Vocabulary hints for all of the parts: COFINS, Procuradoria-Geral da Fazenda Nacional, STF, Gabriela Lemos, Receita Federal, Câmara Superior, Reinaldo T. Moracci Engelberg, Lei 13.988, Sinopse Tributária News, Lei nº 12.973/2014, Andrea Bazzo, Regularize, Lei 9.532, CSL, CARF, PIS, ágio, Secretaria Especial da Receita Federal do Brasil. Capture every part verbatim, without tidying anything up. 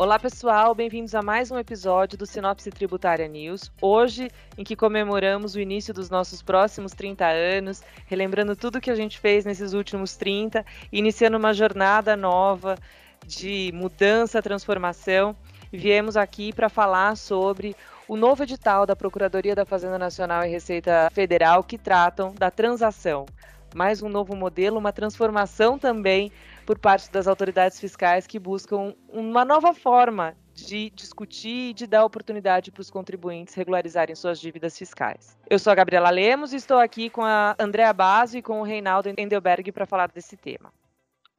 Olá pessoal, bem-vindos a mais um episódio do Sinopse Tributária News, hoje em que comemoramos o início dos nossos próximos trinta anos, relembrando tudo que a gente fez nesses últimos trinta, iniciando uma jornada nova de mudança, transformação. Viemos aqui para falar sobre o novo edital da Procuradoria da Fazenda Nacional e Receita Federal que tratam da transação. Mais um novo modelo, uma transformação também por parte das autoridades fiscais que buscam uma nova forma de discutir e de dar oportunidade para os contribuintes regularizarem suas dívidas fiscais. Eu sou a Gabriela Lemos e estou aqui com a Andrea Bazzo e com o Reinaldo Engelberg para falar desse tema.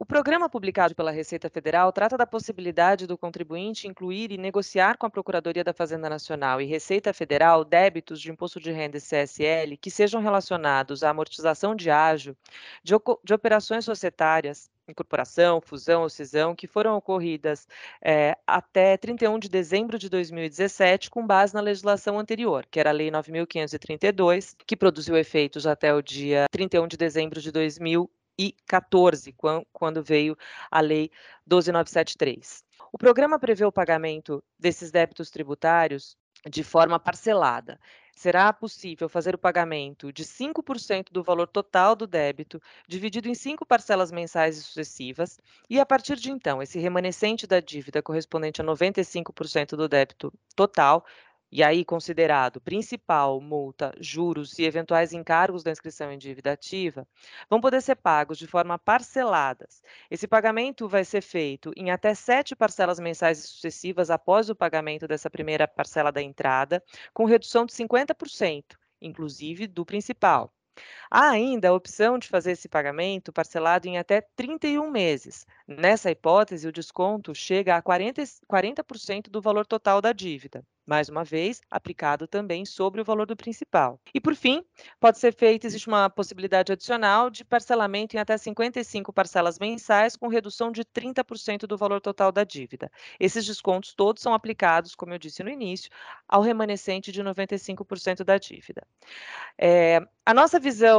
O programa publicado pela Receita Federal trata da possibilidade do contribuinte incluir e negociar com a Procuradoria da Fazenda Nacional e Receita Federal débitos de imposto de renda e C S L que sejam relacionados à amortização de ágio de, de operações societárias, incorporação, fusão ou cisão, que foram ocorridas é, até trinta e um de dezembro de dois mil e dezessete, com base na legislação anterior, que era a Lei nove mil quinhentos e trinta e dois, que produziu efeitos até o dia trinta e um de dezembro de dois mil e dezessete. E quatorze, quando veio a Lei doze mil novecentos e setenta e três. O programa prevê o pagamento desses débitos tributários de forma parcelada. Será possível fazer o pagamento de cinco por cento do valor total do débito, dividido em cinco parcelas mensais e sucessivas, e a partir de então, esse remanescente da dívida correspondente a noventa e cinco por cento do débito total, e aí considerado principal, multa, juros e eventuais encargos da inscrição em dívida ativa, vão poder ser pagos de forma parceladas. Esse pagamento vai ser feito em até sete parcelas mensais sucessivas após o pagamento dessa primeira parcela da entrada, com redução de cinquenta por cento, inclusive do principal. Há ainda a opção de fazer esse pagamento parcelado em até trinta e um meses. Nessa hipótese, o desconto chega a quarenta por cento do valor total da dívida, mais uma vez, aplicado também sobre o valor do principal. E, por fim, pode ser feita, existe uma possibilidade adicional de parcelamento em até cinquenta e cinco parcelas mensais, com redução de trinta por cento do valor total da dívida. Esses descontos todos são aplicados, como eu disse no início, ao remanescente de noventa e cinco por cento da dívida. É, a nossa visão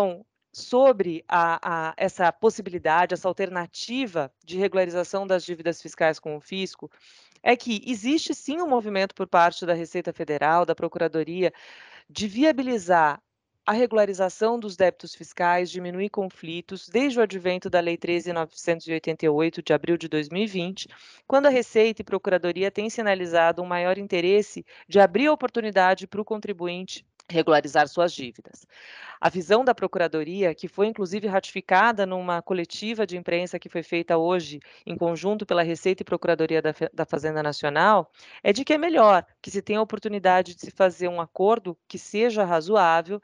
sobre a, a, essa possibilidade, essa alternativa de regularização das dívidas fiscais com o fisco, é que existe sim um movimento por parte da Receita Federal, da Procuradoria, de viabilizar a regularização dos débitos fiscais, diminuir conflitos, desde o advento da Lei treze mil novecentos e oitenta e oito, de abril de dois mil e vinte, quando a Receita e Procuradoria têm sinalizado um maior interesse de abrir oportunidade para o contribuinte regularizar suas dívidas. A visão da Procuradoria, que foi inclusive ratificada numa coletiva de imprensa que foi feita hoje em conjunto pela Receita e Procuradoria da, da Fazenda Nacional, é de que é melhor que se tenha a oportunidade de se fazer um acordo que seja razoável,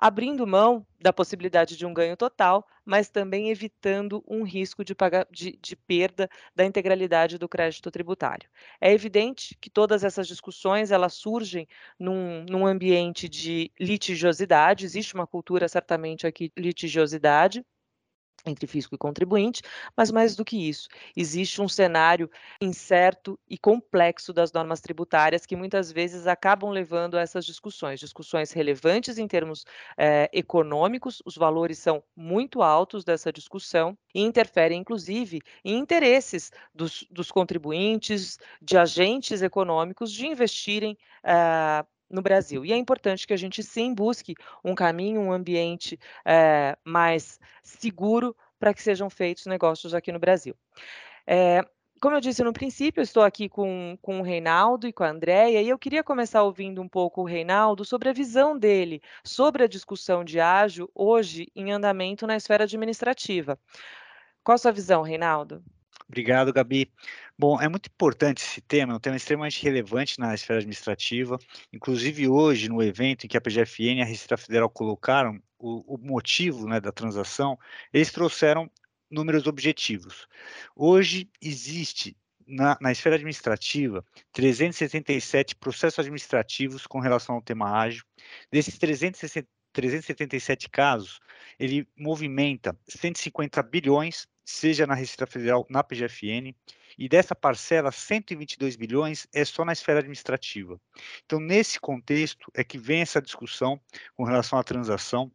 abrindo mão da possibilidade de um ganho total, mas também evitando um risco de, pagar, de, de perda da integralidade do crédito tributário. É evidente que todas essas discussões elas surgem num, num ambiente de litigiosidade, existe uma cultura certamente aqui de litigiosidade entre fisco e contribuinte, mas mais do que isso, existe um cenário incerto e complexo das normas tributárias que muitas vezes acabam levando a essas discussões, discussões relevantes em termos eh, econômicos, os valores são muito altos dessa discussão e interferem inclusive em interesses dos, dos contribuintes, de agentes econômicos de investirem eh, no Brasil. E é importante que a gente, sim, busque um caminho, um ambiente é, mais seguro para que sejam feitos negócios aqui no Brasil. É, como eu disse no princípio, eu estou aqui com, com o Reinaldo e com a Andrea, e eu queria começar ouvindo um pouco o Reinaldo sobre a visão dele sobre a discussão de ágio hoje em andamento na esfera administrativa. Qual a sua visão, Reinaldo? Obrigado, Gabi. Bom, é muito importante esse tema, é um tema extremamente relevante na esfera administrativa. Inclusive, hoje, no evento em que a P G F N e a Receita Federal colocaram o, o motivo, né, da transação, eles trouxeram números objetivos. Hoje, existe, na, na esfera administrativa, trezentos e setenta e sete processos administrativos com relação ao tema ágio. Desses trezentos e setenta e sete casos, ele movimenta cento e cinquenta bilhões, seja na Receita Federal, na P G F N, e dessa parcela, cento e vinte e dois bilhões é só na esfera administrativa. Então, nesse contexto, é que vem essa discussão com relação à transação,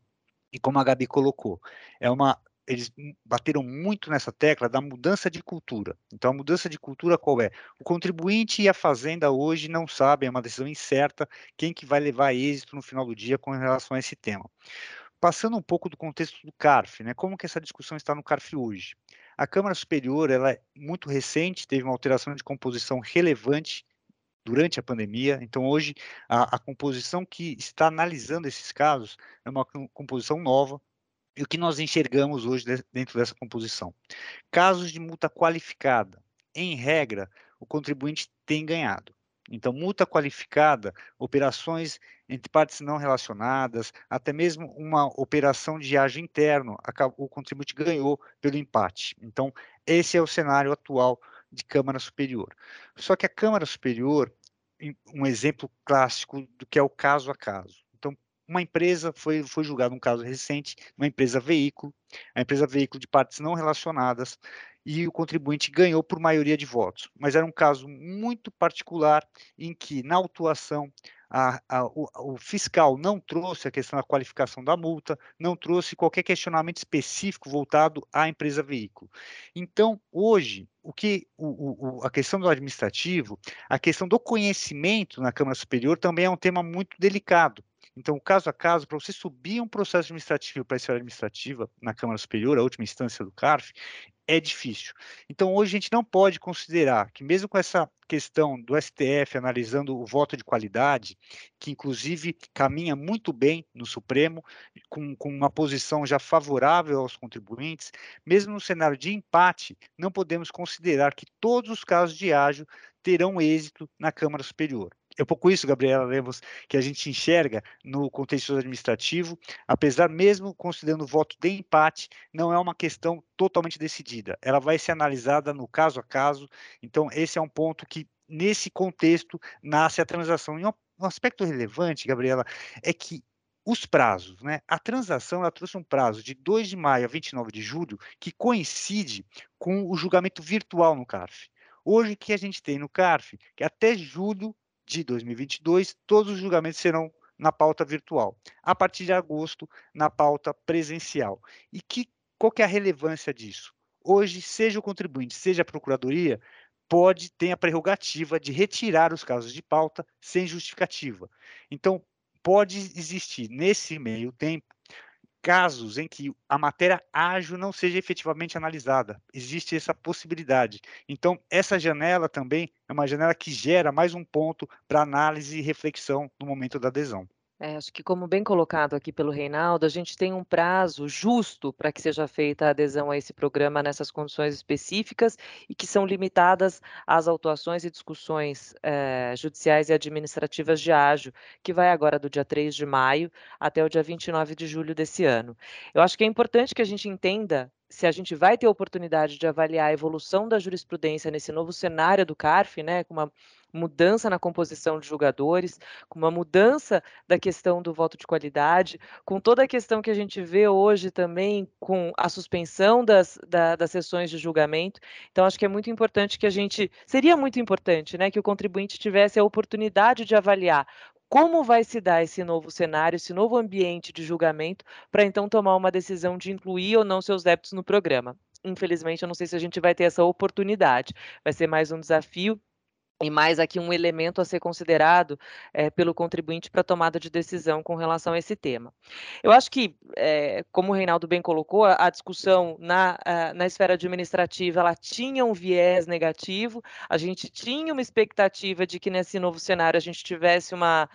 e como a Gabi colocou, é uma eles bateram muito nessa tecla da mudança de cultura. Então, a mudança de cultura qual é? O contribuinte e a fazenda hoje não sabem, é uma decisão incerta, quem que vai levar a êxito no final do dia com relação a esse tema. Passando um pouco do contexto do CARF, né? Como que essa discussão está no CARF hoje? A Câmara Superior, ela é muito recente, teve uma alteração de composição relevante durante a pandemia, então hoje a, a composição que está analisando esses casos é uma composição nova, e o que nós enxergamos hoje de, dentro dessa composição? Casos de multa qualificada, em regra, o contribuinte tem ganhado. Então, multa qualificada, operações entre partes não relacionadas, até mesmo uma operação de ágio interno, acabou, o contribuinte ganhou pelo empate. Então, esse é o cenário atual de Câmara Superior. Só que a Câmara Superior, um exemplo clássico do que é o caso a caso. Então, uma empresa, foi, foi julgado um caso recente, uma empresa veículo, a empresa veículo de partes não relacionadas, e o contribuinte ganhou por maioria de votos. Mas era um caso muito particular em que, na autuação, a, a, o, o fiscal não trouxe a questão da qualificação da multa, não trouxe qualquer questionamento específico voltado à empresa veículo. Então, hoje, o que, o, o, a questão do administrativo, a questão do conhecimento na Câmara Superior também é um tema muito delicado. Então, caso a caso, para você subir um processo administrativo para a esfera administrativa na Câmara Superior, a última instância do CARF, é difícil. Então, hoje a gente não pode considerar que mesmo com essa questão do S T F analisando o voto de qualidade, que inclusive caminha muito bem no Supremo, com, com uma posição já favorável aos contribuintes, mesmo no cenário de empate, não podemos considerar que todos os casos de ágio terão êxito na Câmara Superior. É um pouco isso, Gabriela Lemos, que a gente enxerga no contexto administrativo, apesar mesmo considerando o voto de empate, não é uma questão totalmente decidida. Ela vai ser analisada no caso a caso, então esse é um ponto que, nesse contexto, nasce a transação. E um aspecto relevante, Gabriela, é que os prazos, né? A transação ela trouxe um prazo de dois de maio a vinte e nove de julho, que coincide com o julgamento virtual no CARF. Hoje, o que a gente tem no CARF? Que até julho de dois mil e vinte e dois, todos os julgamentos serão na pauta virtual. A partir de agosto, na pauta presencial. E que, qual que é a relevância disso? Hoje, seja o contribuinte, seja a Procuradoria, pode ter a prerrogativa de retirar os casos de pauta sem justificativa. Então, pode existir, nesse meio tempo, casos em que a matéria ágil não seja efetivamente analisada. Existe essa possibilidade. Então, essa janela também é uma janela que gera mais um ponto para análise e reflexão no momento da adesão. É, acho que, como bem colocado aqui pelo Reinaldo, a gente tem um prazo justo para que seja feita a adesão a esse programa nessas condições específicas e que são limitadas às autuações e discussões é, judiciais e administrativas de ágio, que vai agora do dia três de maio até o dia vinte e nove de julho desse ano. Eu acho que é importante que a gente entenda se a gente vai ter a oportunidade de avaliar a evolução da jurisprudência nesse novo cenário do CARF, né, com uma mudança na composição de julgadores, com uma mudança da questão do voto de qualidade, com toda a questão que a gente vê hoje também com a suspensão das, da, das sessões de julgamento. Então, acho que é muito importante que a gente... Seria muito importante, né, que o contribuinte tivesse a oportunidade de avaliar como vai se dar esse novo cenário, esse novo ambiente de julgamento, para então tomar uma decisão de incluir ou não seus débitos no programa. Infelizmente, eu não sei se a gente vai ter essa oportunidade. Vai ser mais um desafio e mais aqui um elemento a ser considerado é, pelo contribuinte para tomada de decisão com relação a esse tema. Eu acho que, é, como o Reinaldo bem colocou, a, a discussão na, a, na esfera administrativa, ela tinha um viés negativo, a gente tinha uma expectativa de que nesse novo cenário a gente tivesse uma...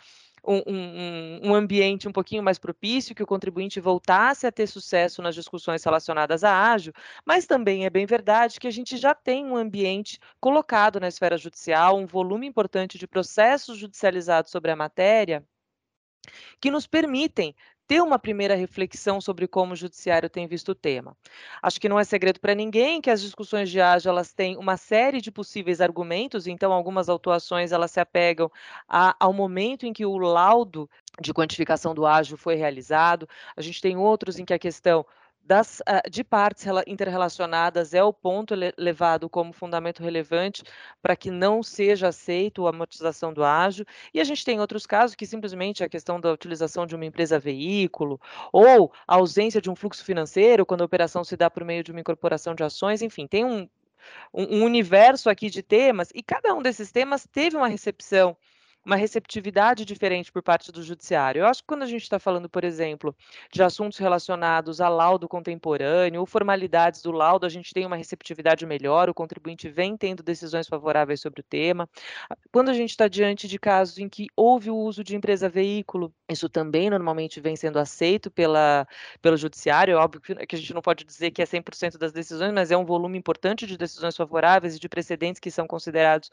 Um, um, um ambiente um pouquinho mais propício, que o contribuinte voltasse a ter sucesso nas discussões relacionadas à ágio, mas também é bem verdade que a gente já tem um ambiente colocado na esfera judicial, um volume importante de processos judicializados sobre a matéria, que nos permitem ter uma primeira reflexão sobre como o judiciário tem visto o tema. Acho que não é segredo para ninguém que as discussões de ágio, elas têm uma série de possíveis argumentos, então algumas autuações elas se apegam a, ao momento em que o laudo de quantificação do ágio foi realizado. A gente tem outros em que a questão das, de partes interrelacionadas é o ponto levado como fundamento relevante para que não seja aceito a amortização do ágio, e a gente tem outros casos que simplesmente a questão da utilização de uma empresa veículo ou a ausência de um fluxo financeiro quando a operação se dá por meio de uma incorporação de ações, enfim, tem um, um, um universo aqui de temas, e cada um desses temas teve uma recepção uma receptividade diferente por parte do judiciário. Eu acho que quando a gente está falando, por exemplo, de assuntos relacionados a laudo contemporâneo ou formalidades do laudo, a gente tem uma receptividade melhor, o contribuinte vem tendo decisões favoráveis sobre o tema. Quando a gente está diante de casos em que houve o uso de empresa-veículo, isso também normalmente vem sendo aceito pela, pelo judiciário. É óbvio que a gente não pode dizer que é cem por cento das decisões, mas é um volume importante de decisões favoráveis e de precedentes que são considerados,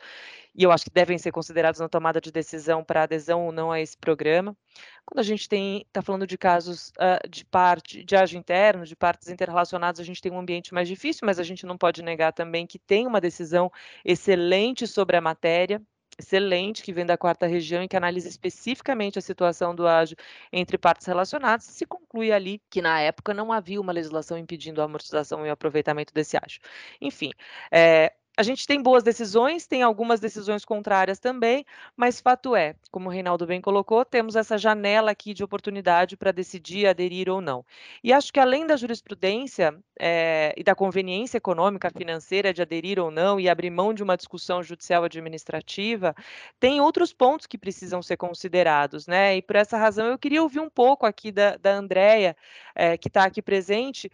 e eu acho que devem ser considerados na tomada de decisão, decisão para adesão ou não a esse programa. Quando a gente está falando de casos uh, de parte de ágio interno, de partes interrelacionadas, a gente tem um ambiente mais difícil, mas a gente não pode negar também que tem uma decisão excelente sobre a matéria, excelente, que vem da quarta região e que analisa especificamente a situação do ágio entre partes relacionadas, e se conclui ali que na época não havia uma legislação impedindo a amortização e o aproveitamento desse ágio. Enfim, é... a gente tem boas decisões, tem algumas decisões contrárias também, mas fato é, como o Reinaldo bem colocou, temos essa janela aqui de oportunidade para decidir aderir ou não. E acho que além da jurisprudência é, e da conveniência econômica, financeira de aderir ou não e abrir mão de uma discussão judicial administrativa, tem outros pontos que precisam ser considerados, né? E por essa razão eu queria ouvir um pouco aqui da, da Andrea, é, que está aqui presente,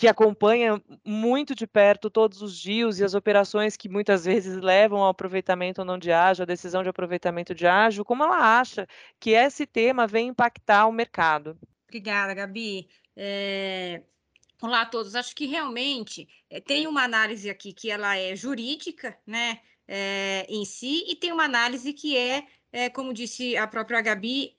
que acompanha muito de perto todos os dias e as operações que muitas vezes levam ao aproveitamento ou não de ágio, a decisão de aproveitamento de ágio, como ela acha que esse tema vem impactar o mercado. Obrigada, Gabi. É... Olá a todos. Acho que realmente tem uma análise aqui que ela é jurídica, né, é, em si, e tem uma análise que é, é, como disse a própria Gabi,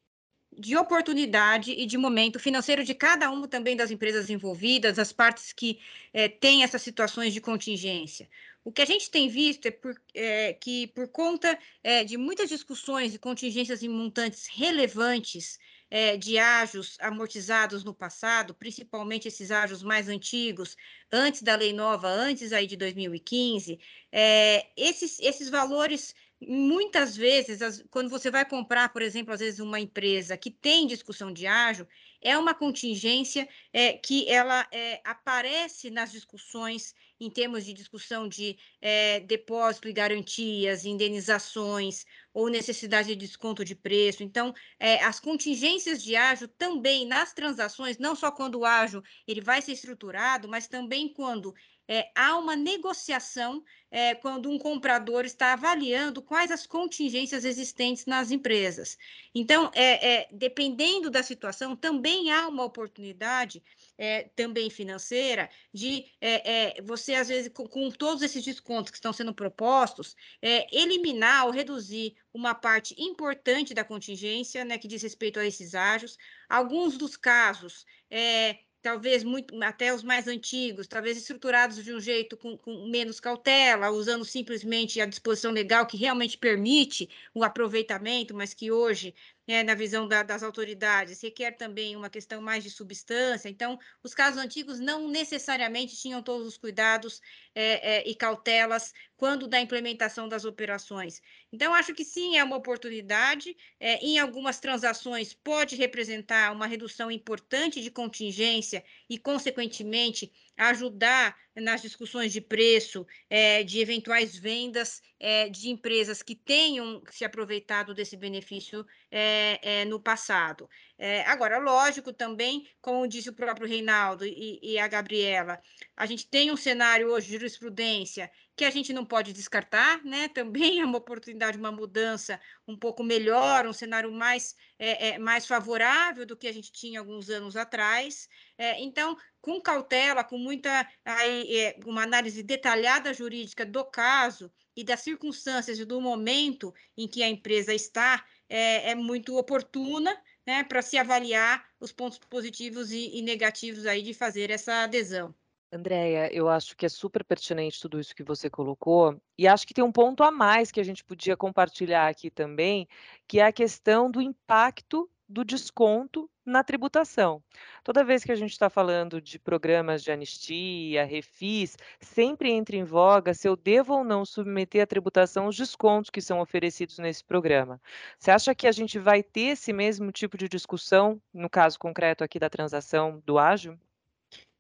de oportunidade e de momento financeiro de cada uma também das empresas envolvidas, das partes que é, têm essas situações de contingência. O que a gente tem visto é, por, é que, por conta é, de muitas discussões e contingências em montantes relevantes é, de ágios amortizados no passado, principalmente esses ágios mais antigos, antes da lei nova, antes aí de dois mil e quinze, é, esses, esses valores... Muitas vezes, as, quando você vai comprar, por exemplo, às vezes uma empresa que tem discussão de ágio, é uma contingência é, que ela é, aparece nas discussões em termos de discussão de é, depósito e garantias, indenizações ou necessidade de desconto de preço. Então, é, as contingências de ágio também nas transações, não só quando o ágio ele vai ser estruturado, mas também quando é, há uma negociação, é, quando um comprador está avaliando quais as contingências existentes nas empresas. Então, é, é, dependendo da situação, também há uma oportunidade, é, também financeira, de é, é, você, às vezes, com, com todos esses descontos que estão sendo propostos, é, eliminar ou reduzir uma parte importante da contingência, né, que diz respeito a esses ágios. Alguns dos casos... É, talvez muito, até os mais antigos, talvez estruturados de um jeito com, com menos cautela, usando simplesmente a disposição legal que realmente permite o aproveitamento, mas que hoje, é, na visão da, das autoridades, requer também uma questão mais de substância. Então, os casos antigos não necessariamente tinham todos os cuidados é, é, e cautelas quando da implementação das operações. Então, acho que sim, é uma oportunidade. É, em algumas transações, pode representar uma redução importante de contingência e, consequentemente, ajudar nas discussões de preço, é, de eventuais vendas é, de empresas que tenham se aproveitado desse benefício é, é, no passado. É, agora, lógico também, como disse o próprio Reinaldo e, e a Gabriela, a gente tem um cenário hoje de jurisprudência que a gente não pode descartar, né? Também é uma oportunidade, uma mudança um pouco melhor, um cenário mais, é, é, mais favorável do que a gente tinha alguns anos atrás. É, então, com cautela, com muita aí, é, uma análise detalhada jurídica do caso e das circunstâncias e do momento em que a empresa está, é, é muito oportuna, né, para se avaliar os pontos positivos e, e negativos aí de fazer essa adesão. Andrea, eu acho que é super pertinente tudo isso que você colocou, e acho que tem um ponto a mais que a gente podia compartilhar aqui também, que é a questão do impacto do desconto na tributação. Toda vez que a gente está falando de programas de anistia, refis, sempre entra em voga se eu devo ou não submeter à tributação os descontos que são oferecidos nesse programa. Você acha que a gente vai ter esse mesmo tipo de discussão, no caso concreto aqui da transação do ágio?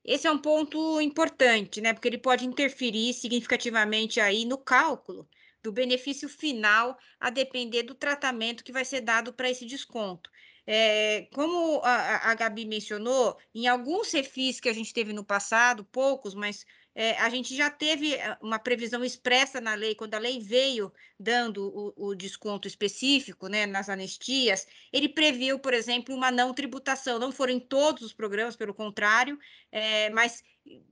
Esse é um ponto importante, né? Porque ele pode interferir significativamente aí no cálculo do benefício final, a depender do tratamento que vai ser dado para esse desconto. É, como a, a Gabi mencionou, em alguns refis que a gente teve no passado, poucos, mas é, a gente já teve uma previsão expressa na lei, quando a lei veio dando o, o desconto específico, né, nas anistias, ele previu, por exemplo, uma não tributação. Não foram em todos os programas, pelo contrário, é, mas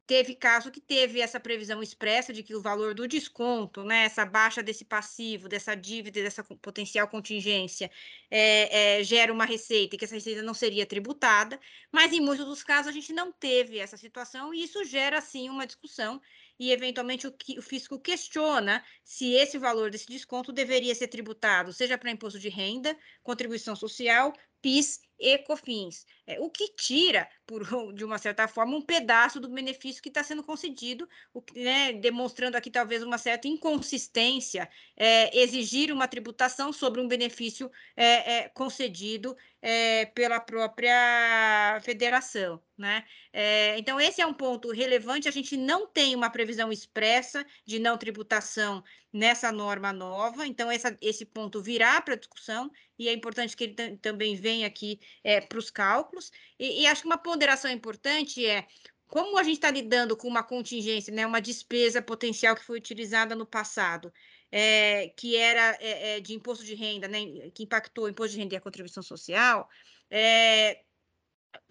teve caso que teve essa previsão expressa de que o valor do desconto, né, essa baixa desse passivo, dessa dívida, dessa potencial contingência, é, é, gera uma receita e que essa receita não seria tributada, mas em muitos dos casos a gente não teve essa situação e isso gera, sim, uma discussão e, eventualmente, o, que, o fisco questiona se esse valor desse desconto deveria ser tributado, seja para imposto de renda, contribuição social, PIS e COFINS, é, o que tira, por, de uma certa forma, um pedaço do benefício que está sendo concedido, o, né, demonstrando aqui talvez uma certa inconsistência, é, exigir uma tributação sobre um benefício é, é, concedido é, pela própria federação, né? É, então, esse é um ponto relevante, a gente não tem uma previsão expressa de não tributação nessa norma nova, então essa, esse ponto virá para discussão e é importante que ele t- também venha aqui é, para os cálculos. E, e acho que uma ponderação importante é como a gente está lidando com uma contingência, né, uma despesa potencial que foi utilizada no passado, é, que era é, é, de imposto de renda, né, que impactou o imposto de renda e a contribuição social, é,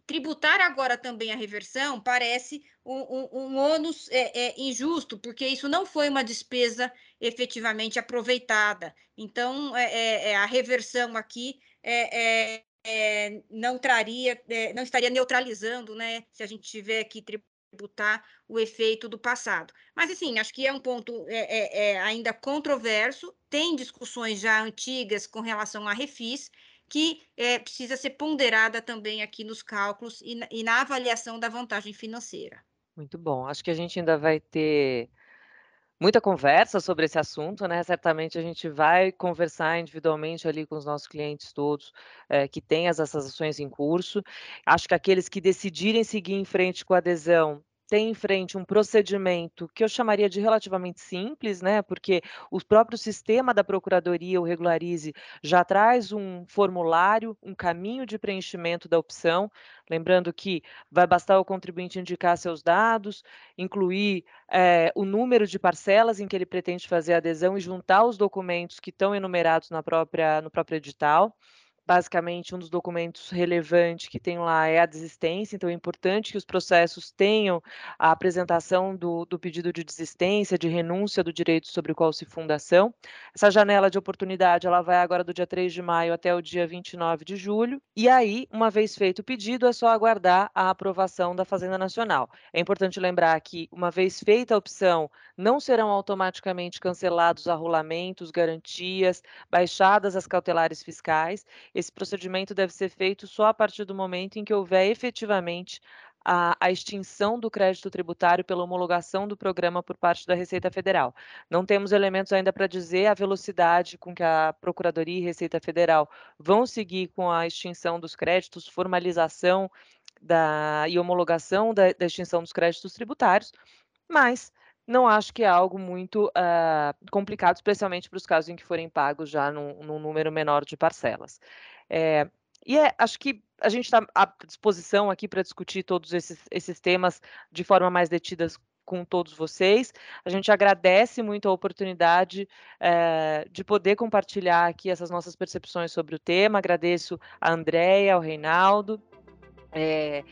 tributar agora também a reversão parece um, um, um ônus é, é, injusto, porque isso não foi uma despesa efetivamente aproveitada. Então, é, é, a reversão aqui é, é, é, não, traria, é, não estaria neutralizando, né, se a gente tiver que tributar o efeito do passado. Mas, assim, acho que é um ponto é, é, ainda controverso, tem discussões já antigas com relação a refis, que é, precisa ser ponderada também aqui nos cálculos e na, e na avaliação da vantagem financeira. Muito bom. Acho que a gente ainda vai ter muita conversa sobre esse assunto, né? Certamente a gente vai conversar individualmente ali com os nossos clientes todos é, que têm essas ações em curso. Acho que aqueles que decidirem seguir em frente com a adesão tem em frente um procedimento que eu chamaria de relativamente simples, né? Porque o próprio sistema da Procuradoria, o Regularize, já traz um formulário, um caminho de preenchimento da opção, lembrando que vai bastar o contribuinte indicar seus dados, incluir é, o número de parcelas em que ele pretende fazer a adesão e juntar os documentos que estão enumerados na própria, no próprio edital. Basicamente, um dos documentos relevantes que tem lá é a desistência, então é importante que os processos tenham a apresentação do, do pedido de desistência, de renúncia do direito sobre o qual se fundação. Essa janela de oportunidade ela vai agora do dia três de maio até o dia vinte e nove de julho, e aí, uma vez feito o pedido, é só aguardar a aprovação da Fazenda Nacional. É importante lembrar que, uma vez feita a opção, não serão automaticamente cancelados arrolamentos, garantias, baixadas as cautelares fiscais. Esse procedimento deve ser feito só a partir do momento em que houver efetivamente a, a extinção do crédito tributário pela homologação do programa por parte da Receita Federal. Não temos elementos ainda para dizer a velocidade com que a Procuradoria e Receita Federal vão seguir com a extinção dos créditos, formalização da, e homologação da, da extinção dos créditos tributários, mas não acho que é algo muito uh, complicado, especialmente para os casos em que forem pagos já num, num número menor de parcelas. É, e é, acho que a gente está à disposição aqui para discutir todos esses, esses temas de forma mais detida com todos vocês. A gente agradece muito a oportunidade é, de poder compartilhar aqui essas nossas percepções sobre o tema. Agradeço a Andrea, ao Reinaldo. É,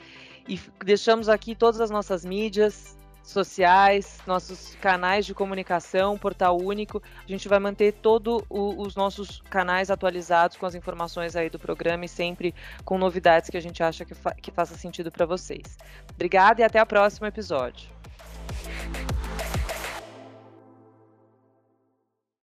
e deixamos aqui todas as nossas mídias sociais, nossos canais de comunicação, portal único. A gente vai manter todos os nossos canais atualizados com as informações aí do programa e sempre com novidades que a gente acha que, fa- que faça sentido para vocês. Obrigada e até o próximo episódio.